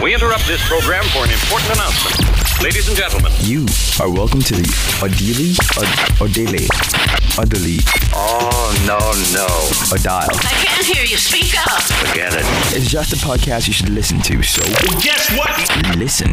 We interrupt this program for an important announcement. Ladies and gentlemen, you are welcome to the Odili. Oh, no. Odile. I can't hear you. Speak up. Forget it. It's just a podcast you should listen to, so... Guess what? Listen.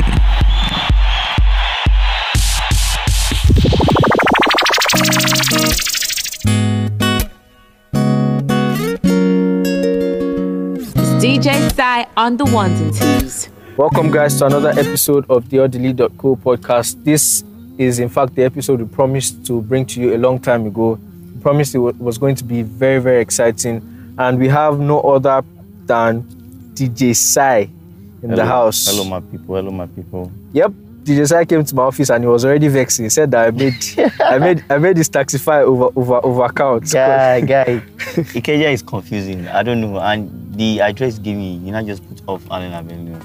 It's DJ Psy on the ones and twos. Welcome, guys, to another episode of the Odili.Co podcast. This is, in fact, the episode we promised to bring to you a long time ago. We promised it was going to be very, very exciting. And we have no other than DJ Psy in the house. Hello, my people. Yep. DJ Psy came to my office and he was already vexing. He said that I made his taxify overcount. Guy. Ikeja is confusing. I don't know. And the address gave me, you know, just put off Allen Avenue.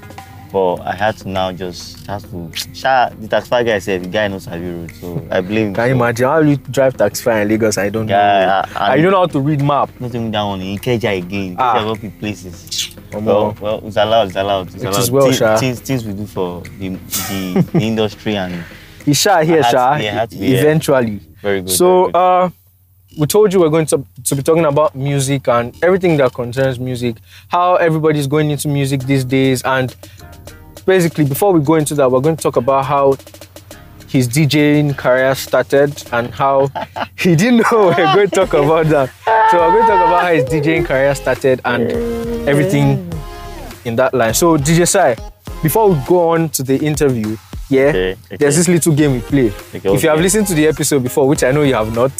But I had to now just have to. The taxify guy said the guy knows Abbey Road, so I blame him. Can you imagine how you drive taxify in Lagos? I don't know. I don't know how to read map. Nothing down on Ikeja again. Ikeja will be places. Well, it's allowed. It is well, things we do for the industry and... Eventually. Very good. So, very good. We told you we're going to be talking about music and everything that concerns music, how everybody's going into music these days, and basically, before we go into that, we're going to talk about how his DJing career started and how he didn't know we're going to talk about that. So we're going to talk about how his DJing career started and everything in that line. So DJ Psy, before we go on to the interview, there's this little game we play. If you have listened to the episode before, which I know you have not,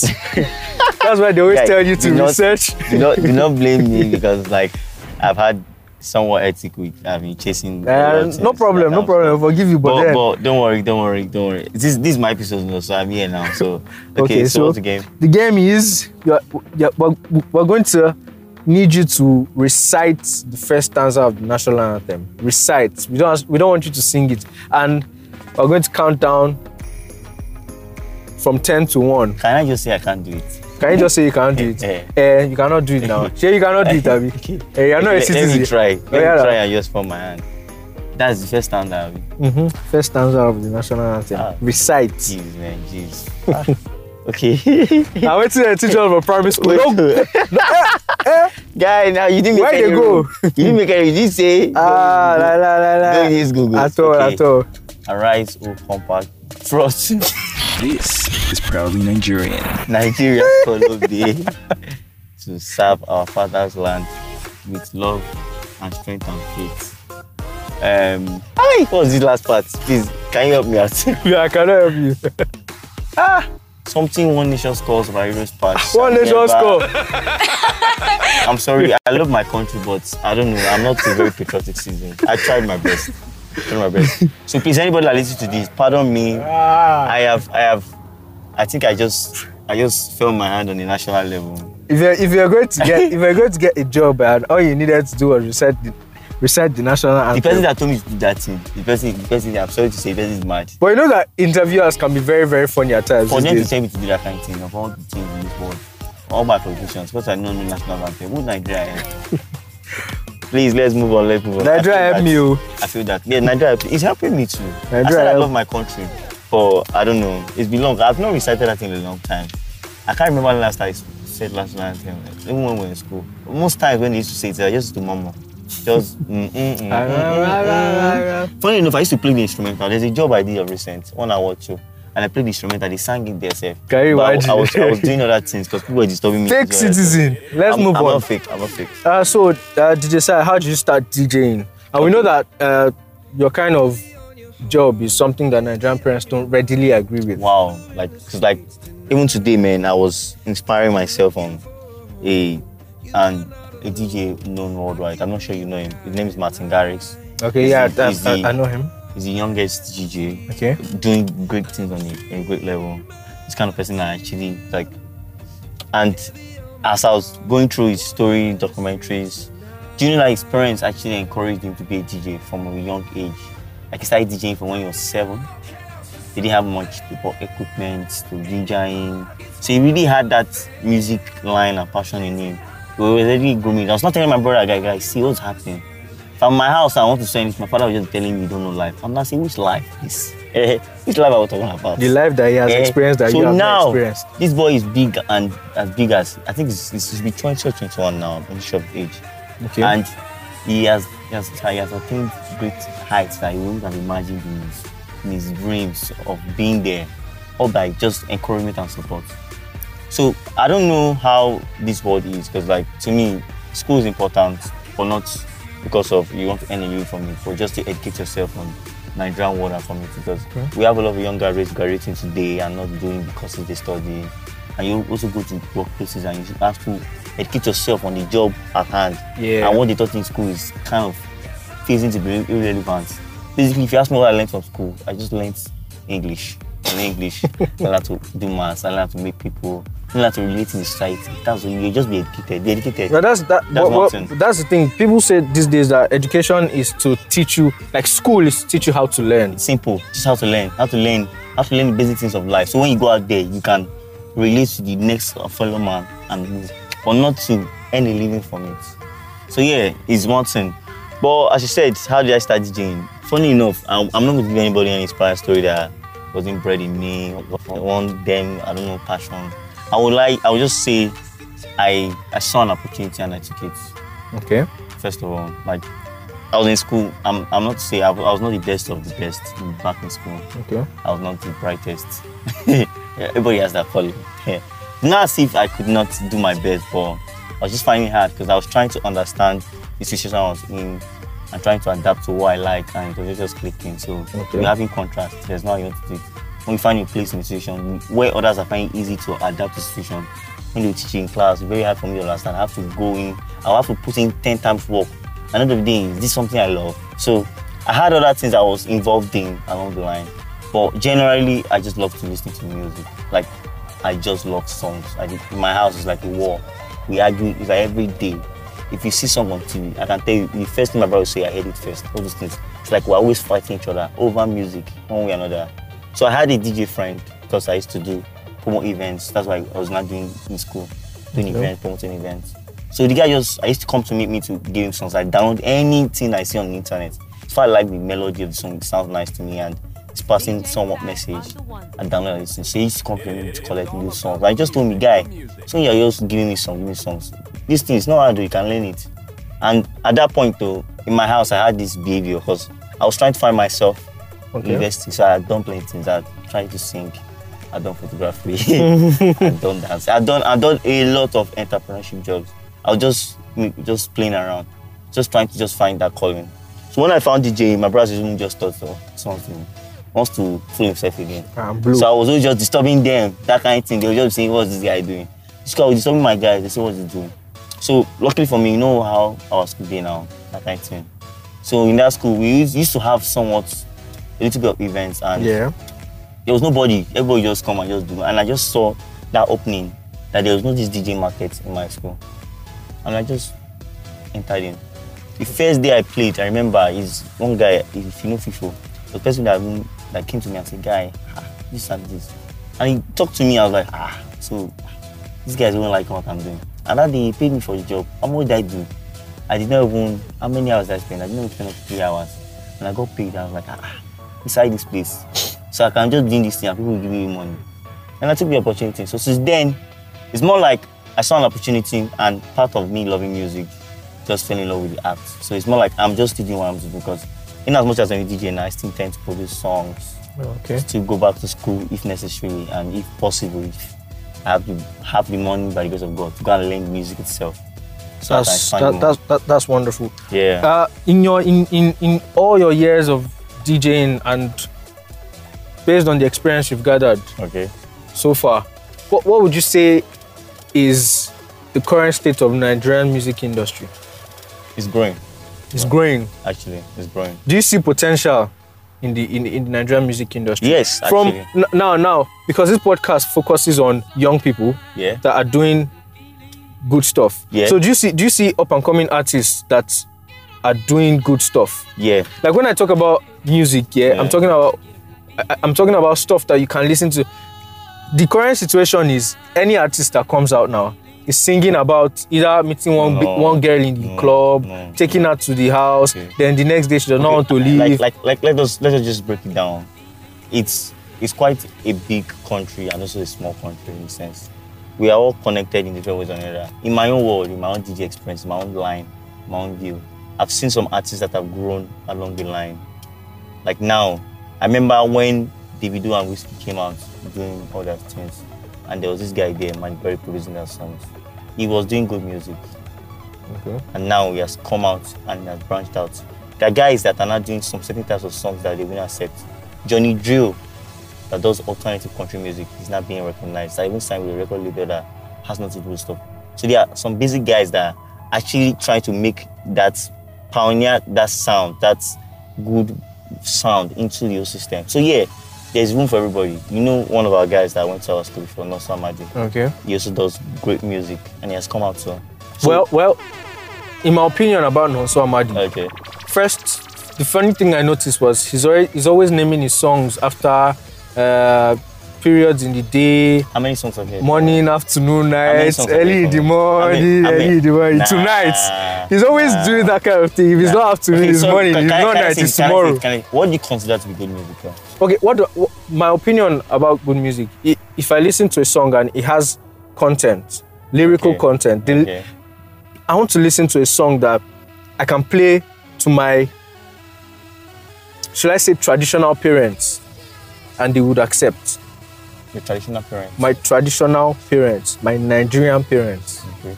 that's why they always tell you to research. Do not blame me because I've had somewhat ethic with chasing. No problem. I'll forgive you, but don't worry. This is my episode now, so I'm here now. So so what's the game? The game is we're going to need you to recite the first stanza of the national anthem. Recite. We don't want you to sing it, and we're going to count down from 10 to 1. Can I just say I can't do it? Can you just say you can't do it? You cannot do it now. Sure, you cannot do it, Abi. You're not a citizen. Let me try. Let me try and just form my hand. That's the first stanza, Abi. First stanza of the national anthem. Recite. Jeez, man, jeez. Okay. I went to the teacher of a primary school. Guy, now you didn't make any room. You didn't say. No. Don't use Google. At all. Arise, O compact frost. This is proudly Nigerian. Nigeria followed thee to serve our father's land with love and strength and faith. What was this last part? Please, can you help me out? Yeah, I cannot help you. Something One Nation scores by Heroes Patch. One Nation score. I'm sorry, I love my country, but I don't know. I'm not a very patriotic citizen. I tried my best. So please, anybody that listens to this, pardon me. I think I just fell my hand on the national level. If you're going to get a job and all you needed to do was recite the national anthem. The person that told me to do that thing, the person I'm sorry to say, the person is mad. But you know that interviewers can be very, very funny at times. For them to tell me to do that kind of thing, of all the things in this world, all my conclusions, because I know no national anthem, would Nigeria help? Please, let's move on. Nigeria help you. I feel that. Yeah, Nigeria is helping me too. I love my country. But I don't know. It's been long. I've not recited that in a long time. I can't remember the last time I said national anthem. Even when we were in school. Most times when they used to say it, I used to do mama. Funny enough, I used to play the instrumental. There's a job I did of recent, one hour show. And I played the instrumental, they sang it themselves. Can you imagine? I was doing other things because people were disturbing me. Fake citizen. Let's move on. I'm not fake. So, DJ Psy, how did you start DJing? And we know that your kind of job is something that Nigerian parents don't readily agree with. Wow. Because even today, man, I was inspiring myself on a DJ known worldwide. I'm not sure you know him. His name is Martin Garrix. Okay, I know him. He's the youngest DJ, doing great things on a great level. This kind of person that I actually like. And as I was going through his story, documentaries, do you know that his parents actually encouraged him to be a DJ from a young age? Like he started DJing from when he was 7. They didn't have much equipment to DJing. So he really had that music line and passion in him. We were already grooming. I was not telling my brother, see what's happening. If I'm in my house and I want to say anything, my father was just telling me, you don't know life. I'm not saying which life is. Which life I was talking about? The life that he has experienced that so you have now, not experienced. This boy is big and as big as, I think this should be 20 or 21 now, I'm sure of age. Okay. And he has attained great heights that he wouldn't have imagined in his dreams of being there, all by just encouragement and support. So I don't know how this world is, because like to me, school is important, but not because of you want to earn a living from it, but just to educate yourself on Nigerian world and from it, because we have a lot of young graduates graduating today and not doing the courses they study. And you also go to workplaces and you have to educate yourself on the job at hand. Yeah. And what they taught in school is kind of phasing to be irrelevant. Basically, if you ask me what I learned from school, I just learned English. In English, I learned to do maths, I learned to make people, I learned to relate to the society. That's what you just be educated. Be educated. Now that's the thing. People say these days that education is to teach you, like school is to teach you how to learn. It's simple, just how to learn. How to learn the basic things of life. So when you go out there, you can relate to the next fellow man and move, but not to earn a living from it. So yeah, it's one thing. But as you said, how did I start DJing? Funny enough, I'm not going to give anybody any inspired story that wasn't bred in me, want them, I don't know, passion. I would just say I saw an opportunity and I took it. Okay. First of all, like I was in school, I'm not to say, I was not the best of the best back in school. Okay. I was not the brightest. Everybody has that quality. Yeah. Not as if I could not do my best, but I was just finding it hard because I was trying to understand the situation I was in and trying to adapt to what I like, and it was just clicking. So we're having contrast, there's not enough to do. When you find your place in the situation, where others are finding it easy to adapt to the situation, when you're teaching in class, it's very hard for me to understand. I have to go in, I have to put in 10 times work. Another day, is this something I love? So I had other things I was involved in along the line. But generally, I just love to listen to music. Like, I just love songs. My house is like a war. We argue, it's like every day. If you see someone on TV, I can tell you, the first thing my brother will say, I heard it first, all those things. It's like we're always fighting each other over music, one way or another. So I had a DJ friend, because I used to do promo events. That's why I was not doing in school, doing events, promoting events. So the guy I used to come to meet me to give him songs. I download anything I see on the internet. So I like the melody of the song, it sounds nice to me, and it's passing somewhat message. I download this thing. So he used to come to me to collect new songs. I just told me, guy, so you're just giving me some new songs. This thing is not hard, you can learn it. And at that point though, in my house, I had this behavior because I was trying to find myself university. So I had done plenty things. I tried to sing, I done photography, I done dance, I done a lot of entrepreneurship jobs. I was just playing around, just trying to just find that calling. So when I found DJ, my brother just thought something. Wants to fool himself again. So I was always just disturbing them, that kind of thing. They were just saying, what's this guy doing? This guy was disturbing my guys, they say, what's he doing? So luckily for me, you know how our school day now, that kind of thing. So in that school, we used to have somewhat, a little bit of events, and there was nobody. Everybody just come and just do. And I just saw that opening, that there was no this DJ market in my school. And I just entered in. The first day I played, I remember, is one guy, if you know FIFO, the person that came to me and said, guy, this and this. And he talked to me, I was like, so these guys won't like what I'm doing. And that day he paid me for the job. How much did I do? I did not even, how many hours did I spend? I didn't even spend 3 hours. And I got paid, I was like, inside this place. So I can just do this thing and people will give me money. And I took the opportunity. So since then, it's more like I saw an opportunity and part of me loving music just fell in love with the art. So it's more like I'm just teaching what I'm doing because in as much as I'm a DJ now, I still tend to produce songs. Still go back to school if necessary and if possible, if I have to have the money by the grace of God to go and learn music itself. So that's wonderful. Yeah. In all your years of DJing and based on the experience you've gathered so far, what would you say is the current state of Nigerian music industry? It's growing. It's growing. Actually, it's growing. Do you see potential in the Nigerian music industry? Yes, actually. From now, because this podcast focuses on young people that are doing good stuff. Yeah. So do you see up and coming artists that are doing good stuff? Yeah. Like when I talk about music, I'm talking about stuff that you can listen to. The current situation is any artist that comes out now is singing about either meeting one girl in the club, taking her to the house, then the next day she does not want to leave. Like let us just break it down. It's quite a big country and also a small country in a sense. We are all connected in different ways or another. In my own world, in my own DJ experience, my own line, my own view, I've seen some artists that have grown along the line. Like now, I remember when Davido and Whiskey came out doing all that things, and there was this guy there, Martin Garrix, producing their songs. He was doing good music. Okay. And now he has come out and he has branched out. There are guys that are not doing some certain types of songs that they will not accept. Johnny Drill, that does alternative country music, is not being recognized. I even signed with a record label that has nothing to do with stuff. So there are some busy guys that are actually trying to make that pioneer, that sound, that good sound into the system. So yeah, there's room for everybody. You know, one of our guys that went to our school before, Nonso Amadi. Okay. He also does great music and he has come out so. Well, in my opinion about Nonso Amadi, okay. First, the funny thing I noticed was he's always naming his songs after periods in the day. How many songs are there? Morning, afternoon, night, early in the morning, early in the morning, tonight. He's always doing that kind of thing. If it's not afternoon, it's morning. If it's not night, it's tomorrow. What do you consider to be good music? Okay, what my opinion about good music, if I listen to a song and it has content, lyrical content, I want to listen to a song that I can play to my, should I say, traditional parents, and they would accept. Your traditional parents? My traditional parents, my Nigerian parents. Okay.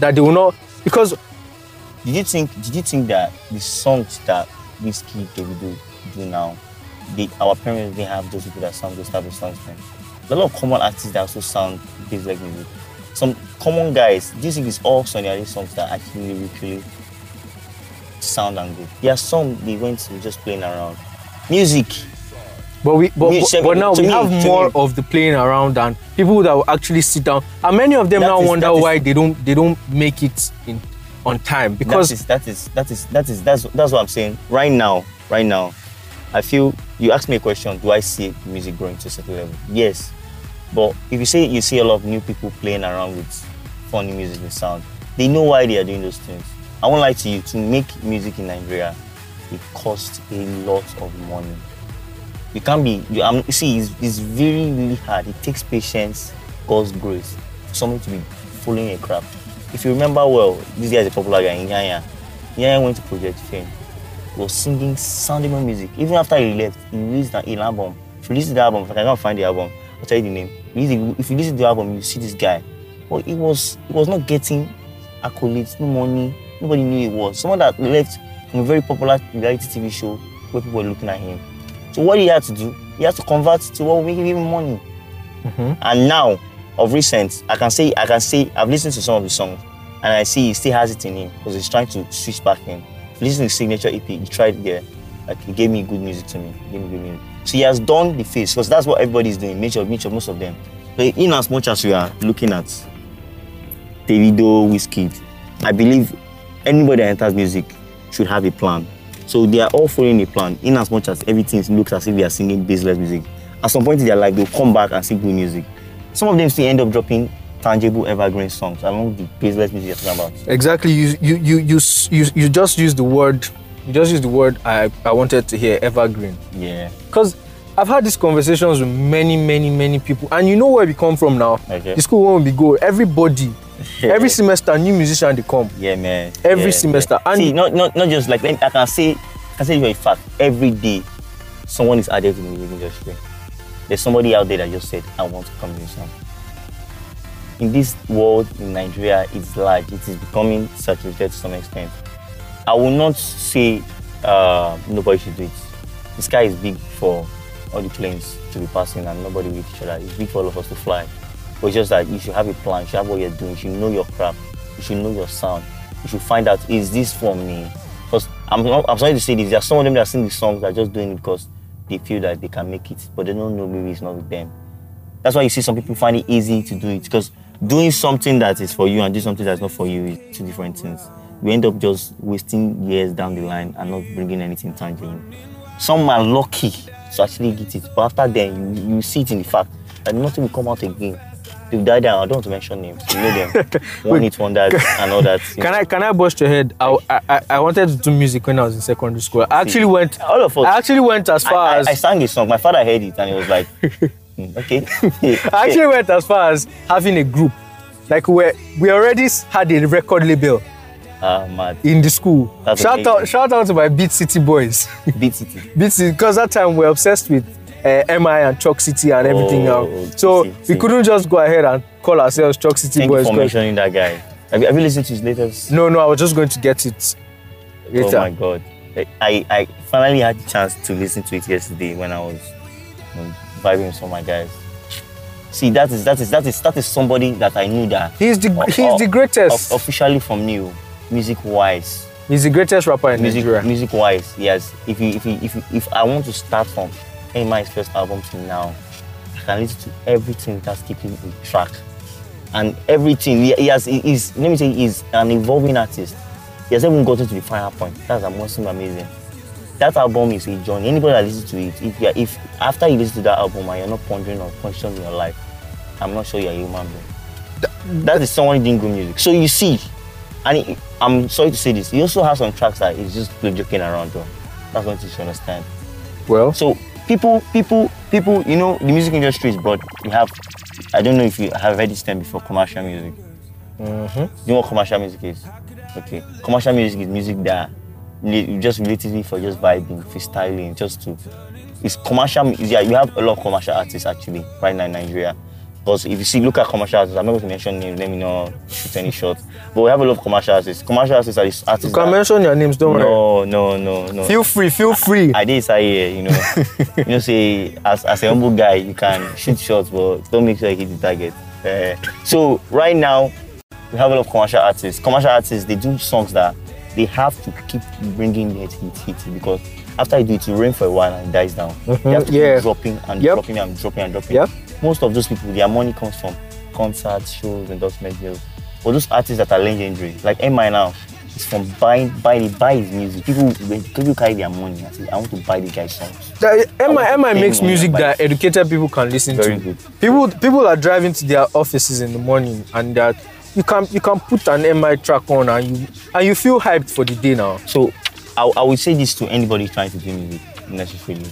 That they will not, because... Did you think that the songs that Whiskey, Davido do now, our parents didn't have those people that sound those type of songs then? A lot of common artists that also sound things like music. Some common guys, do you think it's all Sonny Ade songs that actually lyrically sound and good? There are some they went to just playing around. Music. But now we have more of the playing around and people that will actually sit down. And many of them now wonder why they don't make it in on time, because that's what I'm saying. Right now, I feel you asked me a question. Do I see music growing to a certain level? Yes, but if you say you see a lot of new people playing around with funny music and sound, they know why they are doing those things. I won't lie to you. To make music in Nigeria, it costs a lot of money. You can't be, it's really, really hard. It takes patience, God's grace, for someone to be following a craft. If you remember well, this guy is a popular guy, Inyanya. Inyanya went to Project Fame. He was singing soundable music. Even after he left, he released an album. If you listen to the album, if I can't find the album, I'll tell you the name. If you listen to the album, you see this guy. But it was not getting accolades, no money, nobody knew it was. Someone that left from a very popular reality TV show where people were looking at him. So what he had to do, he had to convert to what would make him even money. Mm-hmm. And now, of recent, I can say, I've listened to some of his songs, and I see he still has it in him because he's trying to switch back in. Listening to Signature EP, he tried there. Like, he gave me good music to me. He gave me good music. So he has done the face because that's what everybody's doing. Major, most of them. But in as much as we are looking at Davido, Whiskey, I believe anybody that enters music should have a plan. So they are all following a plan, in as much as everything looks as if they are singing baseless music. At some point in their life, they'll come back and sing good music. Some of them still end up dropping tangible evergreen songs along the baseless music you're talking about. Exactly. You just used the word. You just used the word I wanted to hear, evergreen. Yeah. Because I've had these conversations with many people, and you know where we come from now. Okay. The school won't be go. Everybody. Every semester, new musician they come. Yeah, man. Every semester. Yeah. And see, not just like I can say for a fact, every day someone is added to the music industry. There's somebody out there that just said, I want to come do something. In this world, in Nigeria, it's large. It is becoming saturated to some extent. I will not say nobody should do it. The sky is big for all the planes to be passing and nobody with each other. It's big for all of us to fly. But it's just that you should have a plan, you should have what you're doing, you should know your craft, you should know your sound, you should find out, is this for me? Because I'm sorry to say this, there are some of them that sing these songs that are just doing it because they feel that they can make it, but they don't know maybe it's not with them. That's why you see some people find it easy to do it, because doing something that is for you and doing something that's not for you is two different things. You end up just wasting years down the line and not bringing anything tangible. Some are lucky to actually get it, but after then, you see it in the fact that nothing will come out again. They've died down. I don't want to mention names. You know them. One hit wonders and all that. Can I bust your head? I wanted to do music when I was in secondary school. I actually went as far as... I sang a song. My father heard it and he was like, okay. I actually went as far as having a group. Like we already had a record label. In the school. Shout out to my Beat City boys. Beat City. Beat City, because that time we were obsessed with M.I. and Chalk City and everything else. So we couldn't just go ahead and call ourselves Chalk City boys. Thank you for mentioning that guy. Have you listened to his latest? No, I was just going to get it later. Oh my God. I finally had the chance to listen to it yesterday when I was vibing with some of my guys. See, that is somebody that I knew that. He's the greatest. Officially from New. Music-wise, he's the greatest rapper in Nigeria. Music-wise, yes. If I want to start from M.I.'s first album till now, I can listen to everything that's keeping with track, and everything. He's an evolving artist. He has even gotten to the final point. That's amazing. That album is a journey. Anybody that listens to it, if after you listen to that album and you're not pondering or questioning your life, I'm not sure you're a human being. That is someone who didn't do music. So you see. And I'm sorry to say this, he also has some tracks that he's just joking around though. That's what you should understand. Well. So people, you know, the music industry is broad. You have, I don't know if you have heard this term before, commercial music. Mm-hmm. You know what commercial music is? Okay. Commercial music is music that you just relatively for just vibing, for styling, just to, it's commercial, yeah, you have a lot of commercial artists actually right now in Nigeria. Because if you see, look at commercial artists, I'm not going to mention names, let me not shoot any shots. But we have a lot of commercial artists. Commercial artists are these artists. You can mention your names, don't worry. No. Feel free. I did say here, you know. You know, say, as a humble guy, you can shoot shots, but don't make sure you hit the target. So right now, we have a lot of commercial artists. Commercial artists, they do songs that they have to keep bringing hit, because after you do it, you rain for a while and it dies down. Mm-hmm. You have to keep dropping and dropping. Yep. Most of those people, their money comes from concerts, shows, endorsement deals. But those artists that are legendary, like M.I. now, it's from buy his music. People carry their money and say, I want to buy the guy's songs. M.I. makes music that educated people can listen to. Good. People are driving to their offices in the morning and that you can put an M.I. track on and you feel hyped for the day now. So I would say this to anybody trying to do music necessarily,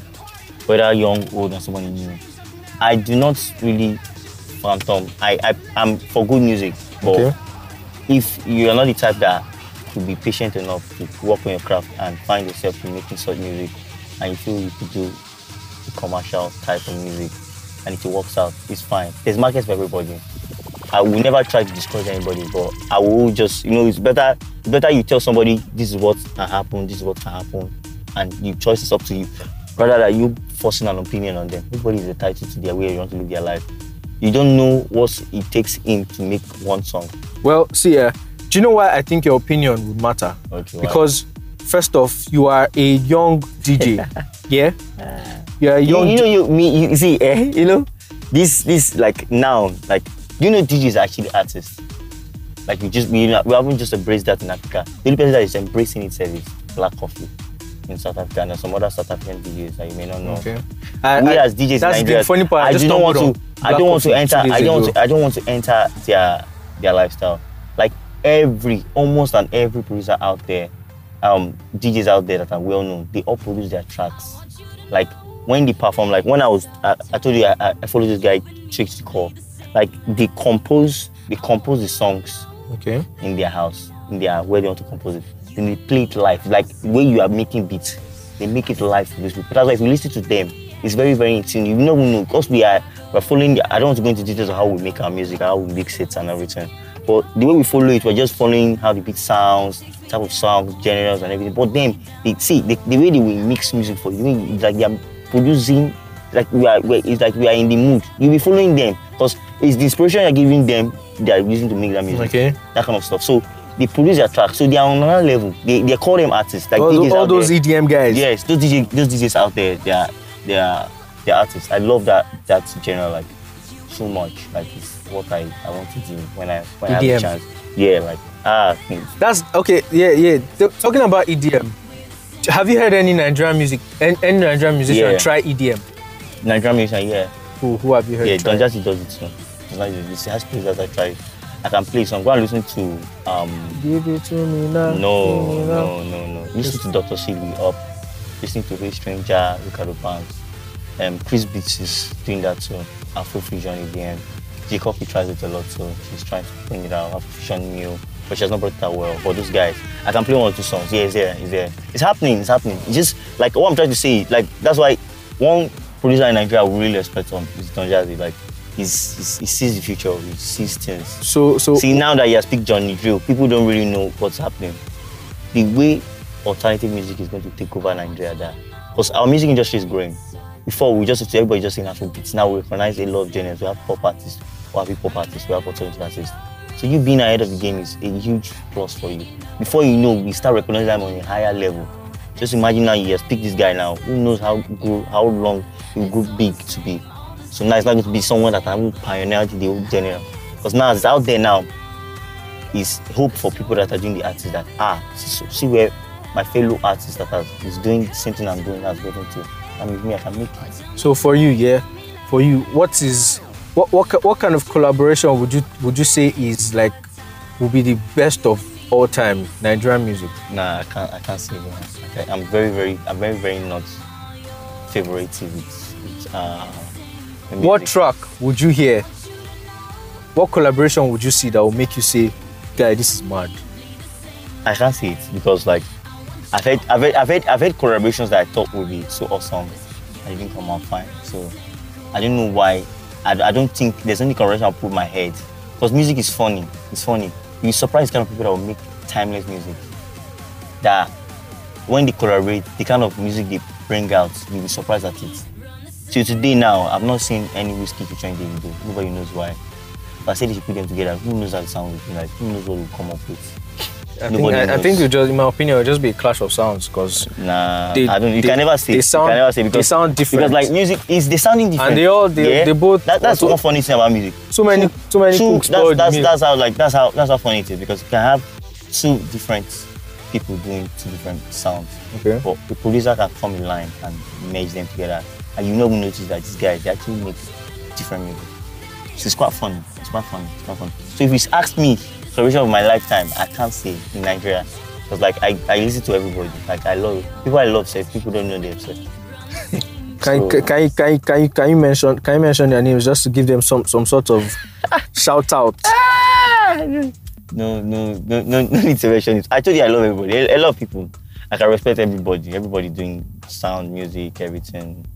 whether young, old, or somebody new. I do not really phantom. I'm for good music, but okay. If you are not the type that could be patient enough to work on your craft and find yourself in making such music, and you feel you could do the commercial type of music, and if it works out, it's fine. There's markets for everybody. I will never try to discourage anybody, but I will just, you know, it's better you tell somebody this is what can happen, this is what can happen, and your choice is up to you. Rather than you forcing an opinion on them. Everybody is entitled to their way they want to live their life. You don't know what it takes in to make one song. Well, see, do you know why I think your opinion would matter? Okay, because first off, you are a young DJ, yeah? You're a young. You know, this like now, like, you know, DJs are actually artists. Like we haven't just embraced that in Africa. The only person that is embracing it is Black Coffee. In South Africa and some other South African DJs that you may not know. Okay. As DJs, that's in Nigeria, the funny part. I don't want to enter their lifestyle. Like almost every producer out there, DJs out there that are well known, they all produce their tracks. Like when they perform, like when I told you I followed this guy DJ Psy. Like they compose the songs. Okay. In their house, where they want to compose it. Then they play it live, like when you are making beats, they make it live for these people. That's why if you listen to them, it's very, very interesting. You never know, because we're following, I don't want to go into details of how we make our music, how we mix it and everything. But the way we follow it, we're just following how the beat sounds, type of sounds, genres and everything. But then, the way they will mix music for you, it's like they are producing, like it's like we are in the mood. You'll be following them, because it's the inspiration you're giving them, they are using to make that music. Okay. That kind of stuff. So, they produce their tracks, so they are on another level. They call them artists, like all those EDM guys. Yes, those DJs out there, they are artists. I love that genre like so much. Like it's what I want to do when I have a chance. Yeah, like that's okay. Yeah. Talking about EDM, have you heard any Nigerian music? Any Nigerian musician try EDM? Nigerian musician, yeah. Who have you heard? Yeah, Don Jazzy does it too. like this. He has plays that I try. I can play, so I'm going to listen to... Give it to me now. No, no, no, no. Listen to Dr. Seeley up. Listening to Hey Stranger, Ricardo Banks. Chris Beats is doing that too. Afrofusion again. J. Coffee tries it a lot, so she's trying to bring it out. Afrofusion new, but she has not brought it out well for those guys. I can play one or two songs. Yeah, it's there, it's there. It's happening, it's happening. It's just, like, what I'm trying to say, like, that's why one producer in Nigeria I would really respect him is Don Jazzy. Like, he sees the future, he sees things. See, now that he has picked Johnny Drill, people don't really know what's happening. The way alternative music is going to take over Nigeria, that because our music industry is growing. Before, we just everybody just sing Afro beats. Now we recognize a lot of genres. We have pop artists, we have hip-hop artists, we have alternative artists. So you being ahead of the game is a huge plus for you. Before you know, we start recognizing them on a higher level. Just imagine now, you pick this guy now, who knows how long he grew big to be. So now it's not going to be someone that will pioneer the whole genre. Because now it's out there now, it's hope for people that are doing the artists that, see where my fellow artist that is doing the same thing I'm doing has gotten to. And with me, I can make it. So for you, what kind of collaboration would you say is like, will be the best of all time Nigerian music? Nah, I can't say that. Okay, I'm very, very not favorative with music. What track would you hear? What collaboration would you see that will make you say, guy, this is mad? I can't see it because, like, I've had collaborations that I thought would be so awesome and it didn't come out fine. So I don't know why. I don't think there's any collaboration I'll put my head. Because music is funny. It's funny. You're surprised the kind of people that will make timeless music. That when they collaborate, the kind of music they bring out, you'll be surprised at it. So today now, I've not seen any Whiskey featuring Davido. Nobody knows why. But I said if you put them together, who knows how it sounds? Like, who knows what we'll come up with? I think you just, in my opinion, it will just be a clash of sounds because they sound different. Because like music is they sounding different. And they both. That's one funny thing about music. So many cooks. That's how funny it is because you can have two different people doing two different sounds. Okay. But the producer can form a line and merge them together, and you never notice that these guys, they actually make different music. So it's quite funny. It's quite funny. It's quite funny. So if you ask me. Collaboration of my lifetime, I can't say in Nigeria. Because like I listen to everybody. Like I love people. I love self. People don't know themselves. Can you mention their names just to give them some sort of shout out? No need to mention it. I told you I love everybody. I love people. Like I respect everybody. Everybody doing sound, music, everything.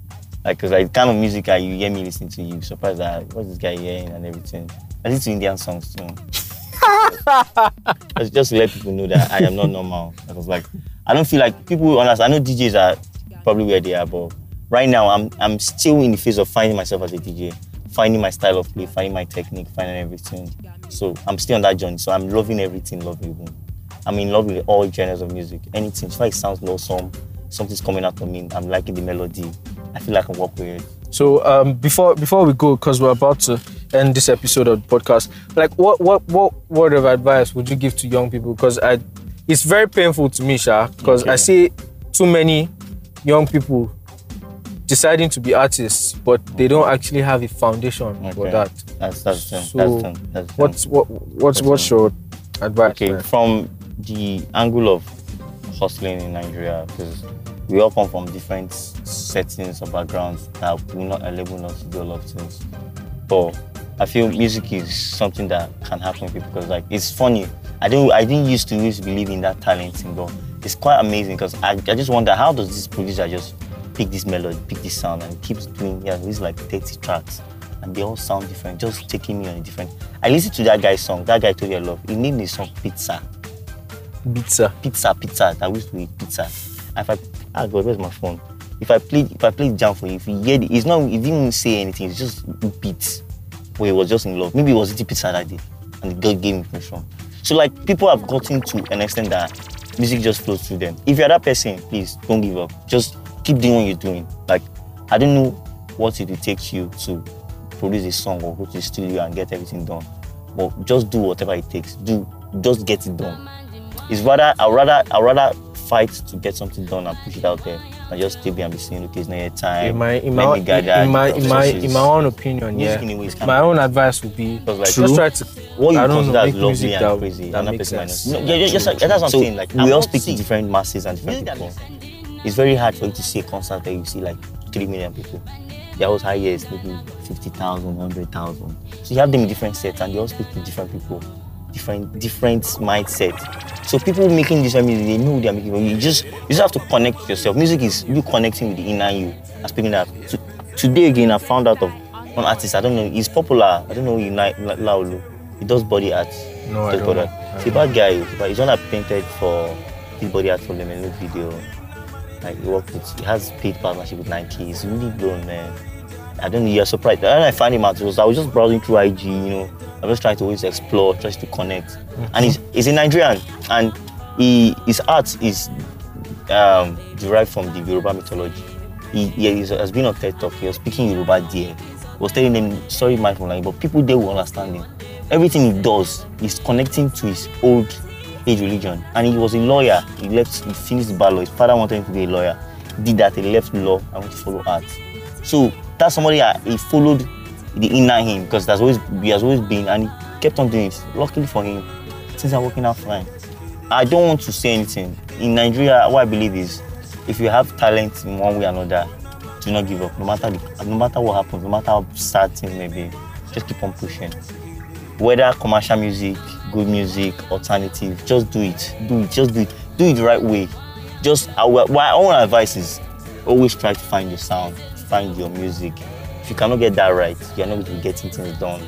Like because like the kind of music you hear me listening to, you surprised that what's this guy hearing and everything. I listen to Indian songs too. Just to let people know that I am not normal. Because like, I don't feel like people understand. I know DJs are probably where they are, but right now I'm still in the phase of finding myself as a DJ, finding my style of play, finding my technique, finding everything. So I'm still on that journey. So I'm loving everything, I'm in love with all genres of music. Anything, if it sounds awesome, something's coming out of me. I'm liking the melody. I feel like I work with it. So before we go, because we're about to end this episode of the podcast, like what word of advice would you give to young people? Because it's very painful to me, Sha, because I see too many young people deciding to be artists, but they don't actually have a foundation for that. That's what's your advice? Okay, man? From the angle of hustling in Nigeria, because we all come from different settings or backgrounds that will not enable us to do a lot of things. But I feel music is something that can happen because like it's funny. I didn't used to believe in that talent thing, but it's quite amazing because I just wonder how does this producer just pick this melody, pick this sound, and keeps doing these like 30 tracks, and they all sound different, just taking me on a different. I listened to that guy's song. That guy told you I love. He named his song Pizza. Pizza. I used to eat pizza. If I, oh God, where's my phone? If I played jam for you, if you hear it, it didn't say anything, it's just beats. Well, it was just in love. Maybe it was eating pizza that day, and the girl gave me permission. So like, people have gotten to an extent that music just flows through them. If you're that person, please, don't give up. Just keep doing what you're doing. Like, I don't know what it will take you to produce a song or go to the studio and get everything done. But just do whatever it takes. Just get it done. I'd rather fight to get something done and push it out there and just stay behind and be saying, okay, it's not your time. In my own opinion, yeah. My own advice would be like, just try to what you consider as lovely and crazy. That's what I'm saying. Like, we all speak to different masses and different people. It's very hard for you to see a concert that you see like 3 million people. They're all high years, maybe 50,000, 100,000. So you have them in different sets and they all speak to different people. Different mindset. So people making this music, they know they're making. You just have to connect with yourself. Music is you connecting with the inner you. And speaking of that, so today again, I found out of one artist. I don't know. He's popular. I don't know. Laolu. He does body art. No, I don't know. He's a bad guy, but he's one that painted for his body art for the Laolu video. Like he has paid partnership with Nike. He's really blown, man. I don't know. You're surprised. And I found him out. So I was just browsing through IG, you know. I was trying to always explore, try to connect. Mm-hmm. And he's a Nigerian, and his art is derived from the Yoruba mythology. He has been on TED Talk. He was speaking Yoruba there. He was telling them, sorry, my phone line, but people there will understand him. Everything he does is connecting to his old age religion. And he was a lawyer. He finished the bar law. His father wanted him to be a lawyer. He did that. He left law and went to follow art. So that's somebody he followed the inner him, because he has always been, and he kept on doing it. Luckily for him, things are working out fine. I don't want to say anything. In Nigeria, what I believe is, if you have talent in one way or another, do not give up. No matter what happens, no matter how sad things may be, just keep on pushing. Whether commercial music, good music, alternative, just do it. Do it. Just do it. Do it the right way. My own advice is, always try to find your sound, find your music. If you cannot get that right, you're not going to be getting things done.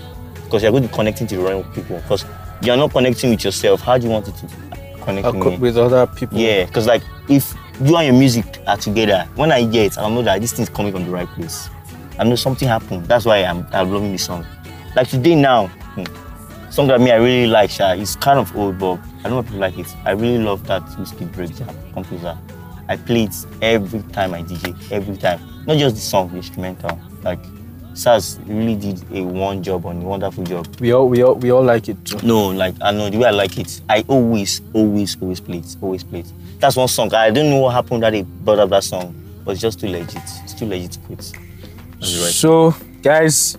Because you're going to be connecting to the wrong people. Because you're not connecting with yourself. How do you want it to connect with other people? Yeah, because like, if you and your music are together, when I hear it, I know that this thing's coming from the right place. I know something happened. That's why I'm loving this song. Like today now, song that I really like, it's kind of old, but I don't know if people like it. I really love that Whiskey breakdown composer. I play it every time I DJ, every time. Not just the song, the instrumental. Like, Saz really did a wonderful job. We all like it too. No, like, I know the way I like it. I always play it, That's one song. I don't know what happened that they brought up that song, but it's just too legit. It's too legit to quit. So, guys,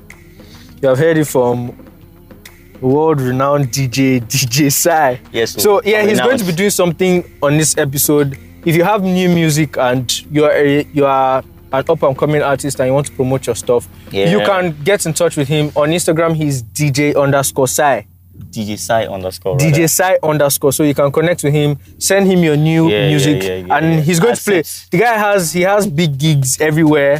you have heard it from world-renowned DJ Psy. Yes. So yeah, he's going to be doing something on this episode. If you have new music and you are an up-and-coming artist and you want to promote your stuff, yeah, you can get in touch with him. On Instagram, he's DJ_Psy. DJ Psy_. So you can connect with him, send him your new music, and he's going to play. The guy has big gigs everywhere.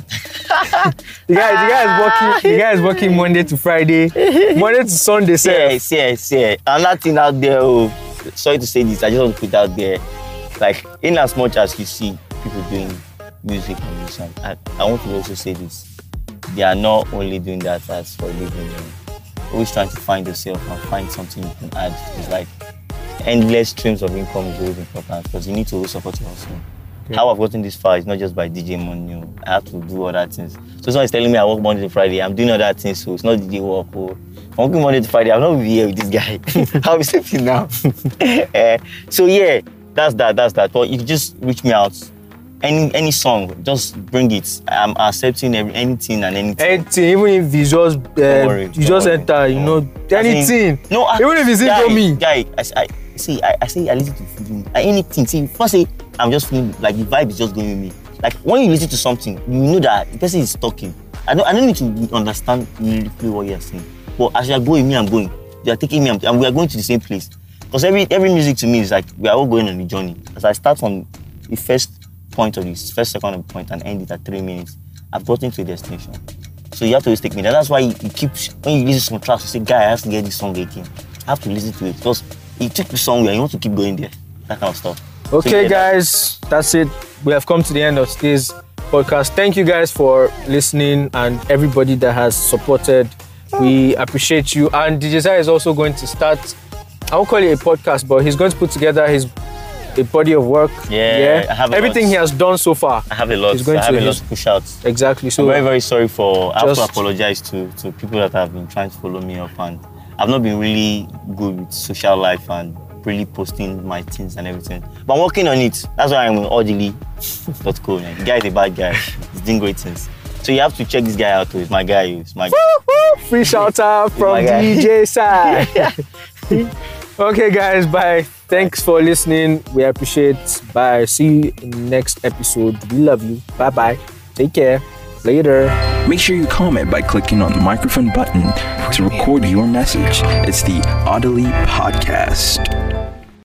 The guy is working Monday to Friday, Monday to Sunday. Yes. Another thing out there, sorry to say this, I just want to put out there, like, in as much as you see people doing music and this, I want to also say this, they are not only doing that as for living. Always trying to find yourself and find something you can add. It's like endless streams of income is always important, because you need to always support your hustle. Okay. How I've gotten this far is not just by DJ money. I have to do other things. So someone is telling me I work Monday to Friday, I'm doing other things, so it's not DJ work. I'm working Monday to Friday, I'm not be here with this guy. I'll be sleeping now. So yeah, that's that. But you can just reach me out. Any song, just bring it. I'm accepting anything and anything. Anything, even if it's just anything. No, even if it's guy, me. Guy, I listen to feeling. Anything. See, first say I'm just feeling like the vibe is just going with me. Like when you listen to something, you know that the person is talking. I don't need to understand really what you're saying. But as you are going, I'm going. You are taking me, and we are going to the same place. Because every music to me is like we are all going on a journey. As I start from the first second of the point and end it at 3 minutes, I've gotten to a destination. So you have to always take me there. That's why you keep, when you listen to some tracks, you say, guy, I have to get this song again. I have to listen to it because it took me somewhere. You want to keep going there. That kind of stuff. Okay, so guys, that's it. We have come to the end of today's podcast. Thank you guys for listening and everybody that has supported. We appreciate you. And DJ Psy is also going to start, I won't call it a podcast, but he's going to put together his body of work. I have everything he has done so far. I have a lot. I have a lot to push out. Exactly. So I'm very, very sorry for. I have to apologize to people that have been trying to follow me up, and I've not been really good with social life and really posting my things and everything. But I'm working on it. That's why I'm on Odili.Co. Like, the guy is a bad guy. He's doing great things. So you have to check this guy out too. It's my guy. It's my guy. Free shout out from DJ Psy. Okay, guys. Bye. Thanks for listening. We appreciate. Bye. See you in the next episode. We love you. Bye bye. Take care. Later. Make sure you comment by clicking on the microphone button to record your message. It's the Odili Podcast.